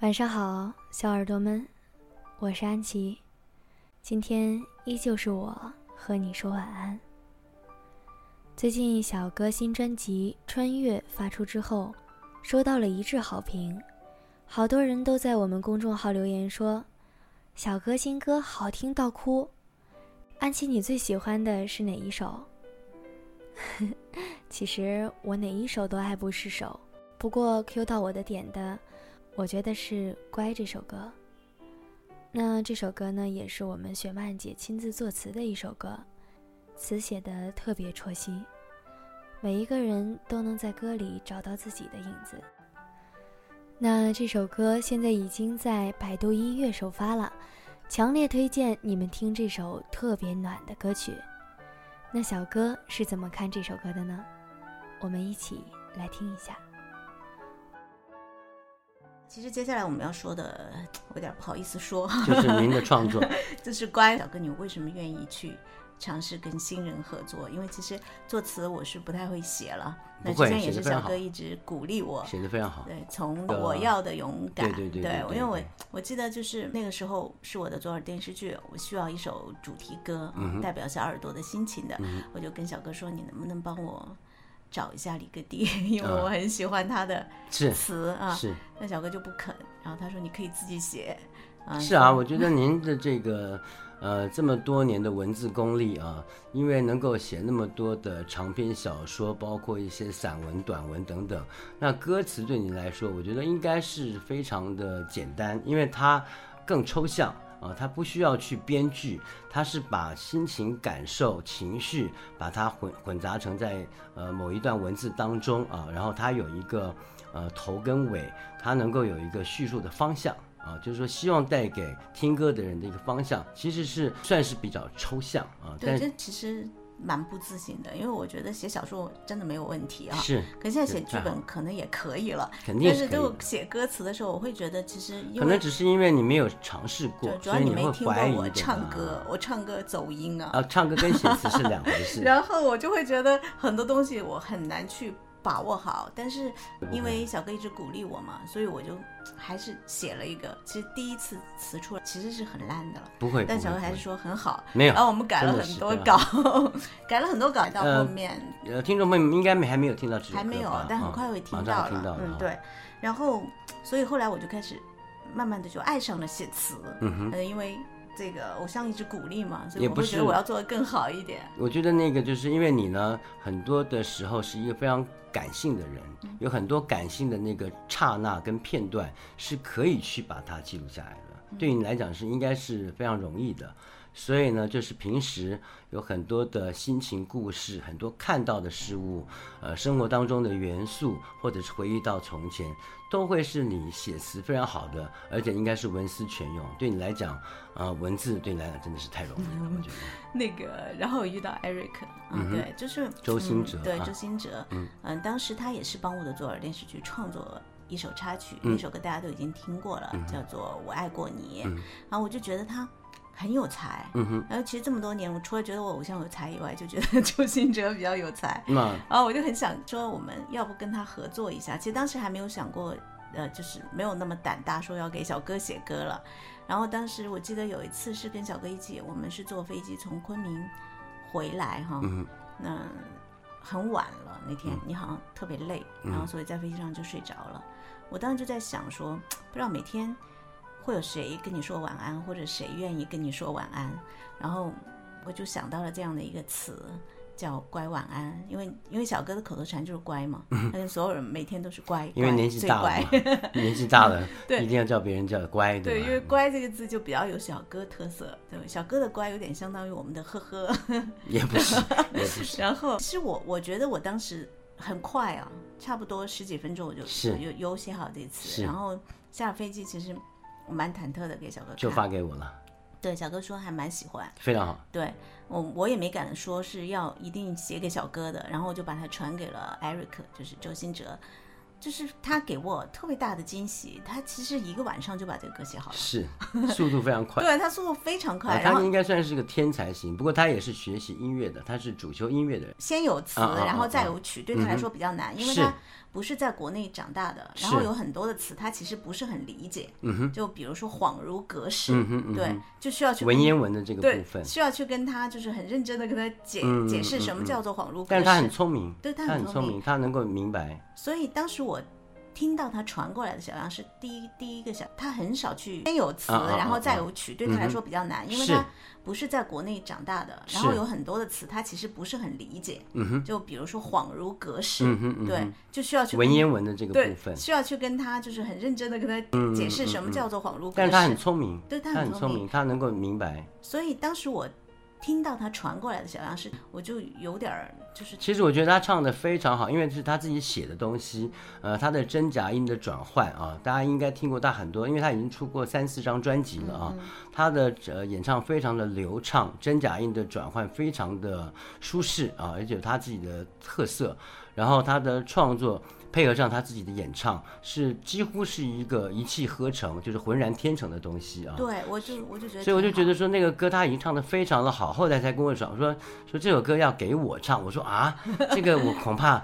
晚上好，小耳朵们，我是安琪，今天依旧是我和你说晚安。最近小哥新专辑《穿越》发出之后，收到了一致好评，好多人都在我们公众号留言说，小哥新歌好听到哭，安琪你最喜欢的是哪一首？其实我哪一首都爱不释手，不过 Q 到我的点的我觉得是乖这首歌。那这首歌呢，也是我们雪漫姐亲自作词的一首歌，词写得特别戳心，每一个人都能在歌里找到自己的影子。那这首歌现在已经在百度音乐首发了，强烈推荐你们听这首特别暖的歌曲。那小哥是怎么看这首歌的呢？我们一起来听一下。其实接下来我们要说的，我有点不好意思说，就是您的创作，就是乖。小哥，你为什么愿意去尝试跟新人合作？因为其实作词我是不太会写了，那之前也是小哥一直鼓励我，写得非常好。对，从我要的勇敢，对，因为我记得就是那个时候是我的左耳电视剧，我需要一首主题歌，代表小耳朵的心情的，我就跟小哥说，你能不能帮我找一下李格弟，因为我很喜欢他的词啊。是，那小哥就不肯，然后他说你可以自己写啊。是啊，我觉得您的这个这么多年的文字功力啊，因为能够写那么多的长篇小说，包括一些散文短文等等，那歌词对你来说我觉得应该是非常的简单，因为它更抽象啊，它不需要去编剧，它是把心情感受情绪把它混杂成在某一段文字当中啊，然后它有一个头跟尾，它能够有一个叙述的方向啊，就是说希望带给听歌的人的一个方向，其实是算是比较抽象啊。对，这其实蛮不自信的，因为我觉得写小说真的没有问题啊，是，可是现在写剧本可能也可以了，肯定是可以。但是就写歌词的时候，我会觉得其实可能只是因为你没有尝试过，主要你没听过我唱歌，我唱歌走音啊，唱歌跟写词是两回事。然后我就会觉得很多东西我很难去把握好，但是因为小哥一直鼓励我嘛，所以我就还是写了一个。其实第一次词出来其实是很烂的了，不会，但小哥还是说很好。没有，然后我们改了很多稿，改了很多稿到后面，听众朋友们应该还没有听到这首歌，还没有，但很快会听到了。嗯，对。然后，所以后来我就开始慢慢的就爱上了写词，因为这个偶像一直鼓励嘛，所以我会觉得我要做得更好一点。我觉得那个就是因为你呢，很多的时候是一个非常感性的人，有很多感性的那个刹那跟片段是可以去把它记录下来的，对你来讲是应该是非常容易的。所以呢，就是平时有很多的心情故事，很多看到的事物，生活当中的元素，或者是回忆到从前，都会是你写词非常好的，而且应该是文思泉涌。对你来讲文字对你来讲真的是太容易了，我觉得。那个，然后遇到 Eric， 对，就是周兴哲，对，周兴哲，当时他也是帮我的左耳电视剧创作一首插曲，那首歌大家都已经听过了，叫做《我爱过你》。然后我就觉得他很有才，然后其实这么多年，我除了觉得我偶像有才以外，就觉得周兴哲比较有才，然后我就很想说，我们要不跟他合作一下。其实当时还没有想过，就是没有那么胆大说要给小哥写歌了。然后当时我记得有一次是跟小哥一起，我们是坐飞机从昆明回来哈，那很晚了那天，你好像特别累，然后所以在飞机上就睡着了。我当时就在想说，不知道每天会有谁跟你说晚安，或者谁愿意跟你说晚安。然后我就想到了这样的一个词叫乖晚安，因为小哥的口头禅就是乖嘛，但是所有人每天都是乖，因为年纪大了年纪大了一定要叫别人叫乖， 对，因为乖这个字就比较有小哥特色，对，小哥的乖有点相当于我们的呵呵，也不是。然后其实我觉得我当时很快啊，差不多十几分钟我就写好这词，然后下了飞机其实我蛮忐忑的，给小哥看就发给我了。对，小哥说还蛮喜欢，非常好。对，我也没敢说是要一定写给小哥的，然后我就把它传给了 Eric， 就是周兴哲。就是他给我特别大的惊喜，他其实一个晚上就把这个歌写好了，是速度非常快对，他速度非常快、啊、他应该算是个天才型，不过他也是学习音乐的，他是主修音乐的人，先有词、啊、然后再有曲、啊、对他来说比较难、嗯、因为他不是在国内长大的，然后有很多的词他其实不是很理解，就比如说恍如隔世、嗯、对，就需要去文言文的这个部分，对，需要去跟他就是很认真的跟他 解释什么叫做恍如隔世，但是他很聪明，对，他很聪明，他能够明白。所以当时我听到他传过来的小样是第一个小，他很少去先有词、啊、然后再有曲、啊、对他来说比较难、嗯、因为他不是在国内长大的，然后有很多的词他其实不是很理解、嗯、就比如说恍如隔世、嗯嗯、对，就需要去文言文的这个部分，需要去跟他就是很认真的跟他解释什么叫做恍如隔世、嗯嗯嗯、但是他很聪明，对，他很聪明，他能够明白。所以当时我听到他传过来的小样是，我就有点就是，其实我觉得他唱的非常好，因为是他自己写的东西，他的真假音的转换啊，大家应该听过他很多，因为他已经出过3-4张专辑了啊，他的演唱非常的流畅，真假音的转换非常的舒适啊，而且有他自己的特色，然后他的创作配合上他自己的演唱，是几乎是一个一气呵成，就是浑然天成的东西啊。对，我就觉得，所以我就觉得说那个歌他已经唱得非常的好，后来才跟我说这首歌要给我唱，我说啊，这个我恐怕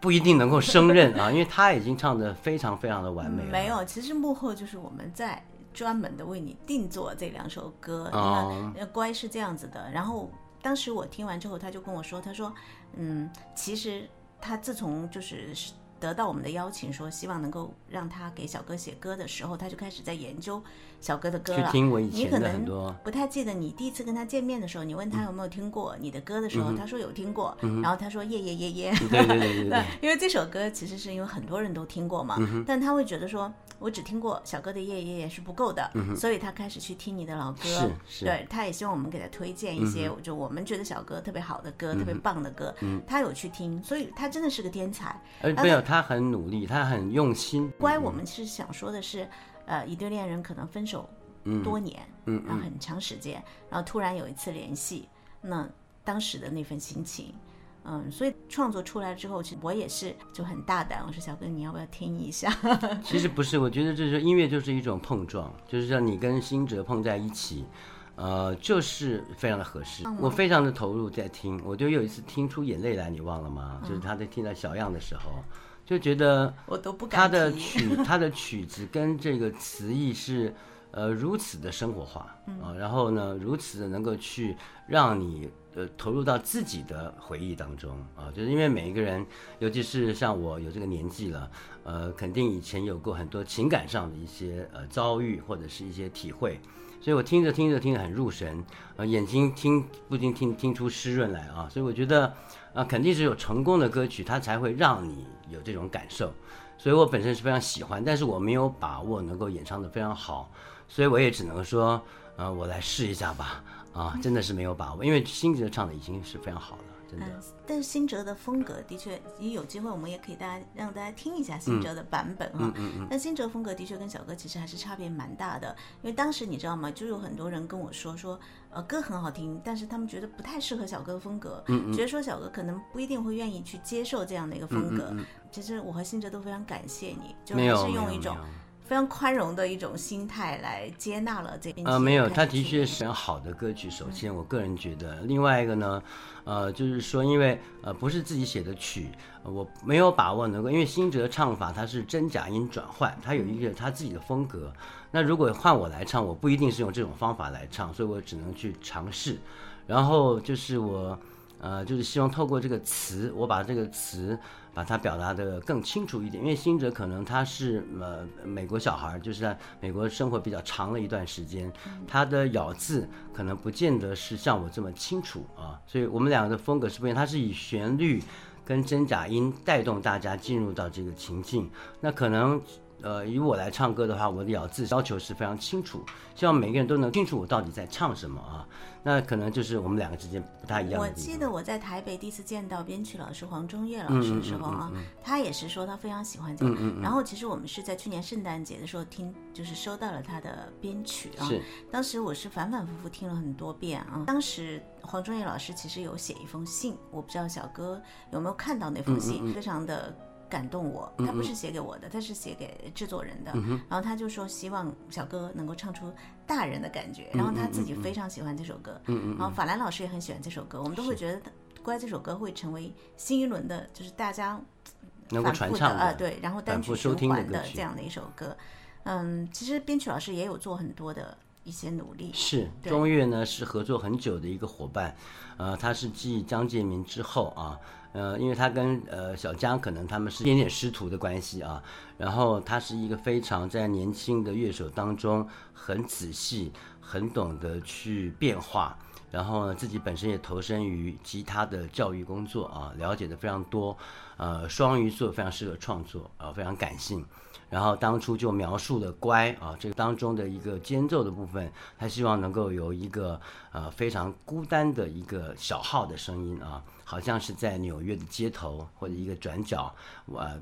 不一定能够胜任啊，因为他已经唱得非常非常的完美了。没有，其实幕后就是我们在专门的为你定做这2首歌，哦、乖是这样子的。然后当时我听完之后，他就跟我说，他说，其实他自从就是得到我们的邀请说希望能够让他给小哥写歌的时候，他就开始在研究小哥的歌了。去听我以前的很多，你可能不太记得你第一次跟他见面的时候，你问他有没有听过你的歌的时候，他说有听过，然后他说耶，对因为这首歌其实是因为很多人都听过嘛，但他会觉得说我只听过小哥的耶是不够的，所以他开始去听你的老歌，对，他也希望我们给他推荐一些就我们觉得小哥特别好的歌，特别棒的歌，他有去听，所以他真的是个天才。没有，他很努力，他很用心。乖，我们是想说的是，一对恋人可能分手多年，然后很长时间，然后突然有一次联系，那当时的那份心情，所以创作出来之后，其实我也是就很大胆，我说小哥，你要不要听一下？其实不是，我觉得这是音乐就是一种碰撞，就是让你跟心哲碰在一起。就是非常的合适，我非常的投入在听，我就有一次听出眼泪来，你忘了吗？就是他在听到小样的时候，就觉得我都不敢他的曲子跟这个词义是如此的生活化啊，然后呢如此的能够去让你投入到自己的回忆当中啊，就是因为每一个人，尤其是像我有这个年纪了，肯定以前有过很多情感上的一些遭遇或者是一些体会。所以我听着很入神，眼睛不禁听出湿润来啊！所以我觉得，肯定是有成功的歌曲，它才会让你有这种感受。所以我本身是非常喜欢，但是我没有把握能够演唱得非常好，所以我也只能说，我来试一下吧。啊，真的是没有把握，因为辛哲唱的已经是非常好了。真的，但是辛哲的风格的确，也有机会我们也可以让大家听一下辛哲的版本哈。但辛哲风格的确跟小哥其实还是差别蛮大的，因为当时你知道吗？就有很多人跟我说，歌很好听，但是他们觉得不太适合小哥的风格，觉得说小哥可能不一定会愿意去接受这样的一个风格。其实我和辛哲都非常感谢你，就还是用一种非常宽容的一种心态来接纳了这边没有，他的确是好的歌曲，首先我个人觉得，另外一个呢就是说因为不是自己写的曲，我没有把握能够，因为辛哲唱法它是真假音转换，它有一个他自己的风格，那如果换我来唱，我不一定是用这种方法来唱，所以我只能去尝试，然后就是我就是希望透过这个词，我把这个词把它表达的更清楚一点，因为辛哲可能他是美国小孩，就是在美国生活比较长了一段时间，他的咬字可能不见得是像我这么清楚啊，所以我们两个的风格是不一样，他是以旋律跟真假音带动大家进入到这个情境，那可能以我来唱歌的话，我的咬字要求是非常清楚，希望每个人都能清楚我到底在唱什么啊。那可能就是我们两个之间不太一样的地方。我记得我在台北第一次见到编曲老师黄中岳老师的时候啊，他也是说他非常喜欢这个。然后其实我们是在去年圣诞节的时候就是收到了他的编曲啊。当时我是反反复复听了很多遍啊。当时黄中岳老师其实有写一封信，我不知道小哥有没有看到那封信，非常的感动我，他不是写给我的，他是写给制作人的，然后他就说希望小哥能够唱出大人的感觉，然后他自己非常喜欢这首歌，然后法兰老师也很喜欢这首歌，我们都会觉得乖这首歌会成为新一轮的，就是大家能够传唱的对，然后单曲循环的这样的一首歌。其实编曲老师也有做很多的一些努力。是，中越呢是合作很久的一个伙伴，他是继张建民之后啊，因为他跟小江可能他们是一点点师徒的关系啊，然后他是一个非常在年轻的乐手当中很仔细、很懂得去变化。然后自己本身也投身于吉他的教育工作啊，了解的非常多，双鱼座非常适合创作啊，非常感性。然后当初就描述了乖啊这个当中的一个间奏的部分，他希望能够有一个非常孤单的一个小号的声音啊，好像是在纽约的街头或者一个转角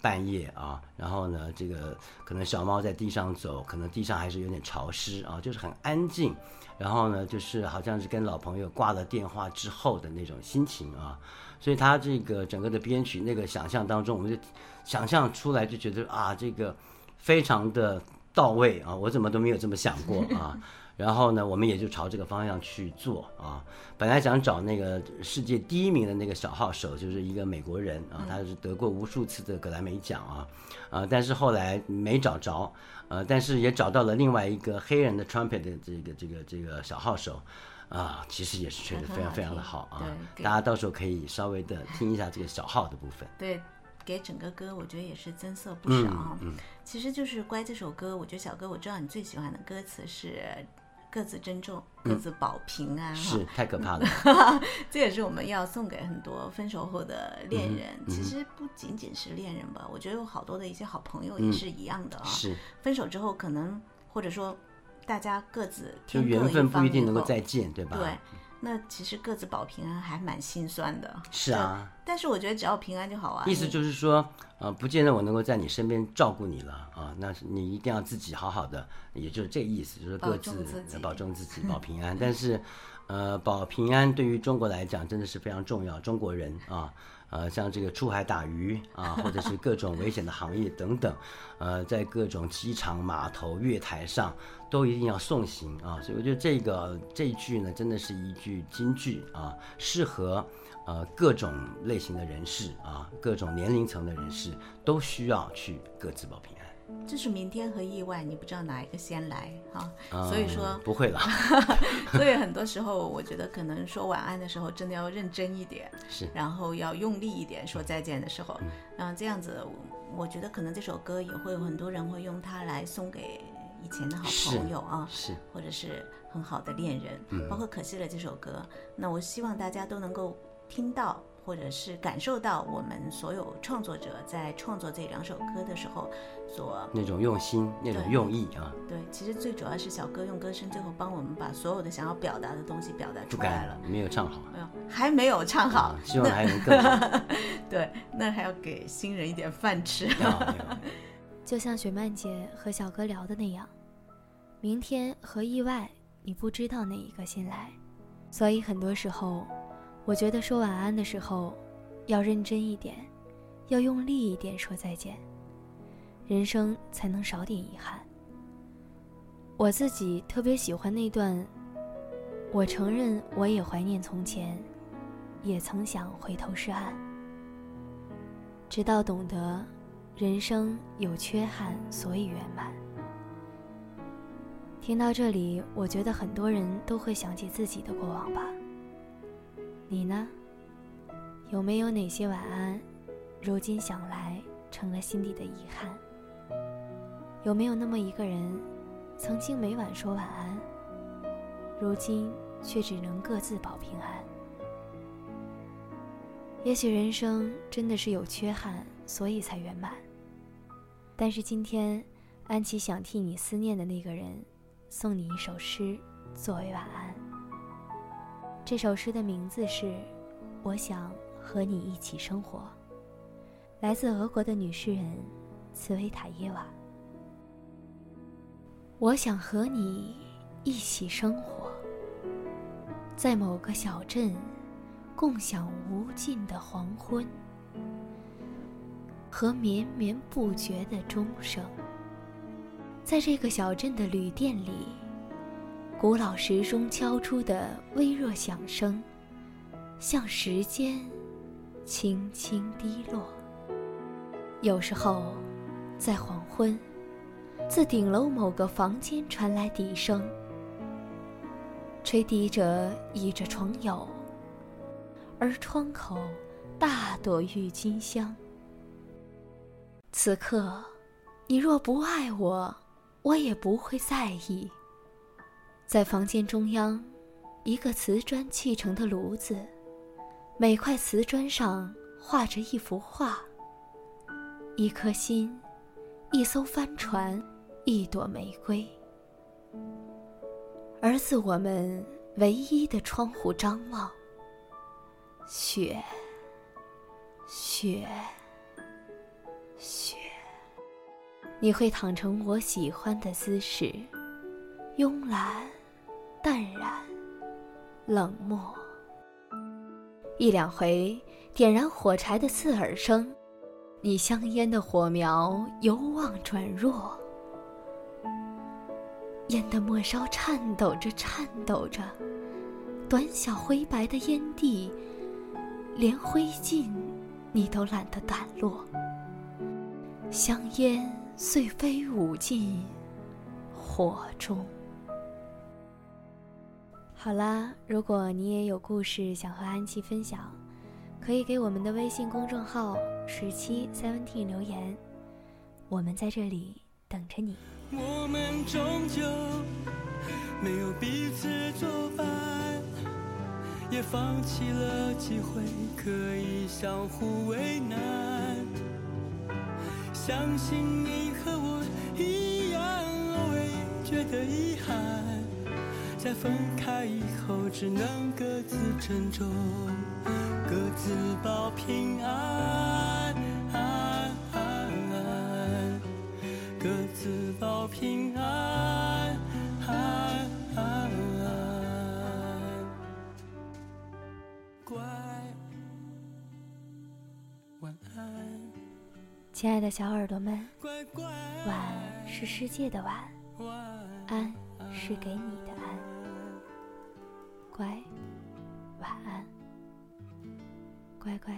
半夜啊，然后呢这个可能小猫在地上走，可能地上还是有点潮湿啊，就是很安静，然后呢就是好像是跟老朋友挂了电话之后的那种心情啊。所以他这个整个的编曲那个想象当中，我们就想象出来，就觉得啊这个非常的到位啊，我怎么都没有这么想过啊。然后呢我们也就朝这个方向去做啊，本来想找那个世界第一名的那个小号手，就是一个美国人啊，他是得过无数次的格莱美奖啊，但是后来没找着，但是也找到了另外一个黑人的 trumpet 的这个小号手啊，其实也是吹得非常非常的好啊，大家到时候可以稍微的听一下这个小号的部分，对，给整个歌我觉得也是增色不少啊。其实就是乖这首歌，我觉得小哥我知道你最喜欢的歌词是各自珍重各自保平安，是太可怕了这也是我们要送给很多分手后的恋人，其实不仅仅是恋人吧，我觉得有好多的一些好朋友也是一样的啊。是分手之后可能或者说大家各自天各一方，就缘分不一定能够再见，对吧？对，那其实各自保平安还蛮心酸的。是啊，但是我觉得只要平安就好啊。意思就是说不见得我能够在你身边照顾你了啊，那你一定要自己好好的，也就是这个意思，就是各自保重自己保平安但是保平安对于中国来讲真的是非常重要，中国人啊像这个出海打鱼啊，或者是各种危险的行业等等在各种机场码头月台上都一定要送行啊，所以我觉得这一句呢真的是一句金句啊，适合各种类型的人士啊，各种年龄层的人士都需要去各自保平安。就是明天和意外你不知道哪一个先来啊，所以说不会了所以很多时候我觉得可能说晚安的时候真的要认真一点，是，然后要用力一点，说再见的时候然后这样子我觉得可能这首歌也会有很多人会用它来送给以前的好朋友啊，是，或者是很好的恋人包括可惜了这首歌，那我希望大家都能够听到或者是感受到我们所有创作者在创作这两首歌的时候所那种用心那种用意啊。对，其实最主要是小哥用歌声最后帮我们把所有的想要表达的东西表达出来了，没有唱好，还没有唱好希望还能更好对，那还要给新人一点饭吃就像雪曼姐和小哥聊的那样，明天和意外你不知道哪一个先来，所以很多时候我觉得说晚安的时候要认真一点，要用力一点说再见，人生才能少点遗憾。我自己特别喜欢那段，我承认我也怀念从前，也曾想回头是岸，直到懂得人生有缺憾所以圆满。听到这里，我觉得很多人都会想起自己的过往吧，你呢？有没有哪些晚安如今想来成了心底的遗憾？有没有那么一个人，曾经每晚说晚安，如今却只能各自保平安？也许人生真的是有缺憾所以才圆满，但是今天安琪想替你思念的那个人送你一首诗作为晚安，这首诗的名字是《我想和你一起生活》，来自俄国的女诗人茨维塔耶娃。我想和你一起生活，在某个小镇共享无尽的黄昏，和绵绵不绝的钟声。在这个小镇的旅店里，古老时钟敲出的微弱响声，像时间轻轻滴落。有时候在黄昏，自顶楼某个房间传来笛声，吹笛者倚着床友，而窗口大朵郁金香。此刻你若不爱我，我也不会在意。在房间中央，一个瓷砖砌成的炉子，每块瓷砖上画着一幅画，一颗心，一艘帆船，一朵玫瑰。而自我们唯一的窗户张望，雪，雪，雪。你会躺成我喜欢的姿势，慵懒，淡然，冷漠。一两回点燃火柴的刺耳声，你香烟的火苗由旺转弱，烟的末梢颤抖着颤抖着，短小灰白的烟蒂，连灰烬你都懒得掸落。香烟碎飞舞进火中。好啦，如果你也有故事想和安琪分享，可以给我们的微信公众号1717留言，我们在这里等着你。我们终究没有彼此作伴，也放弃了机会可以相互为难。相信你和我一样，偶尔觉得遗憾，在分开以后只能各自珍重，各自保平安，各自保平安。乖，晚安，亲爱的小耳朵们。晚是世界的晚，安是给你的安。乖，晚安，乖乖。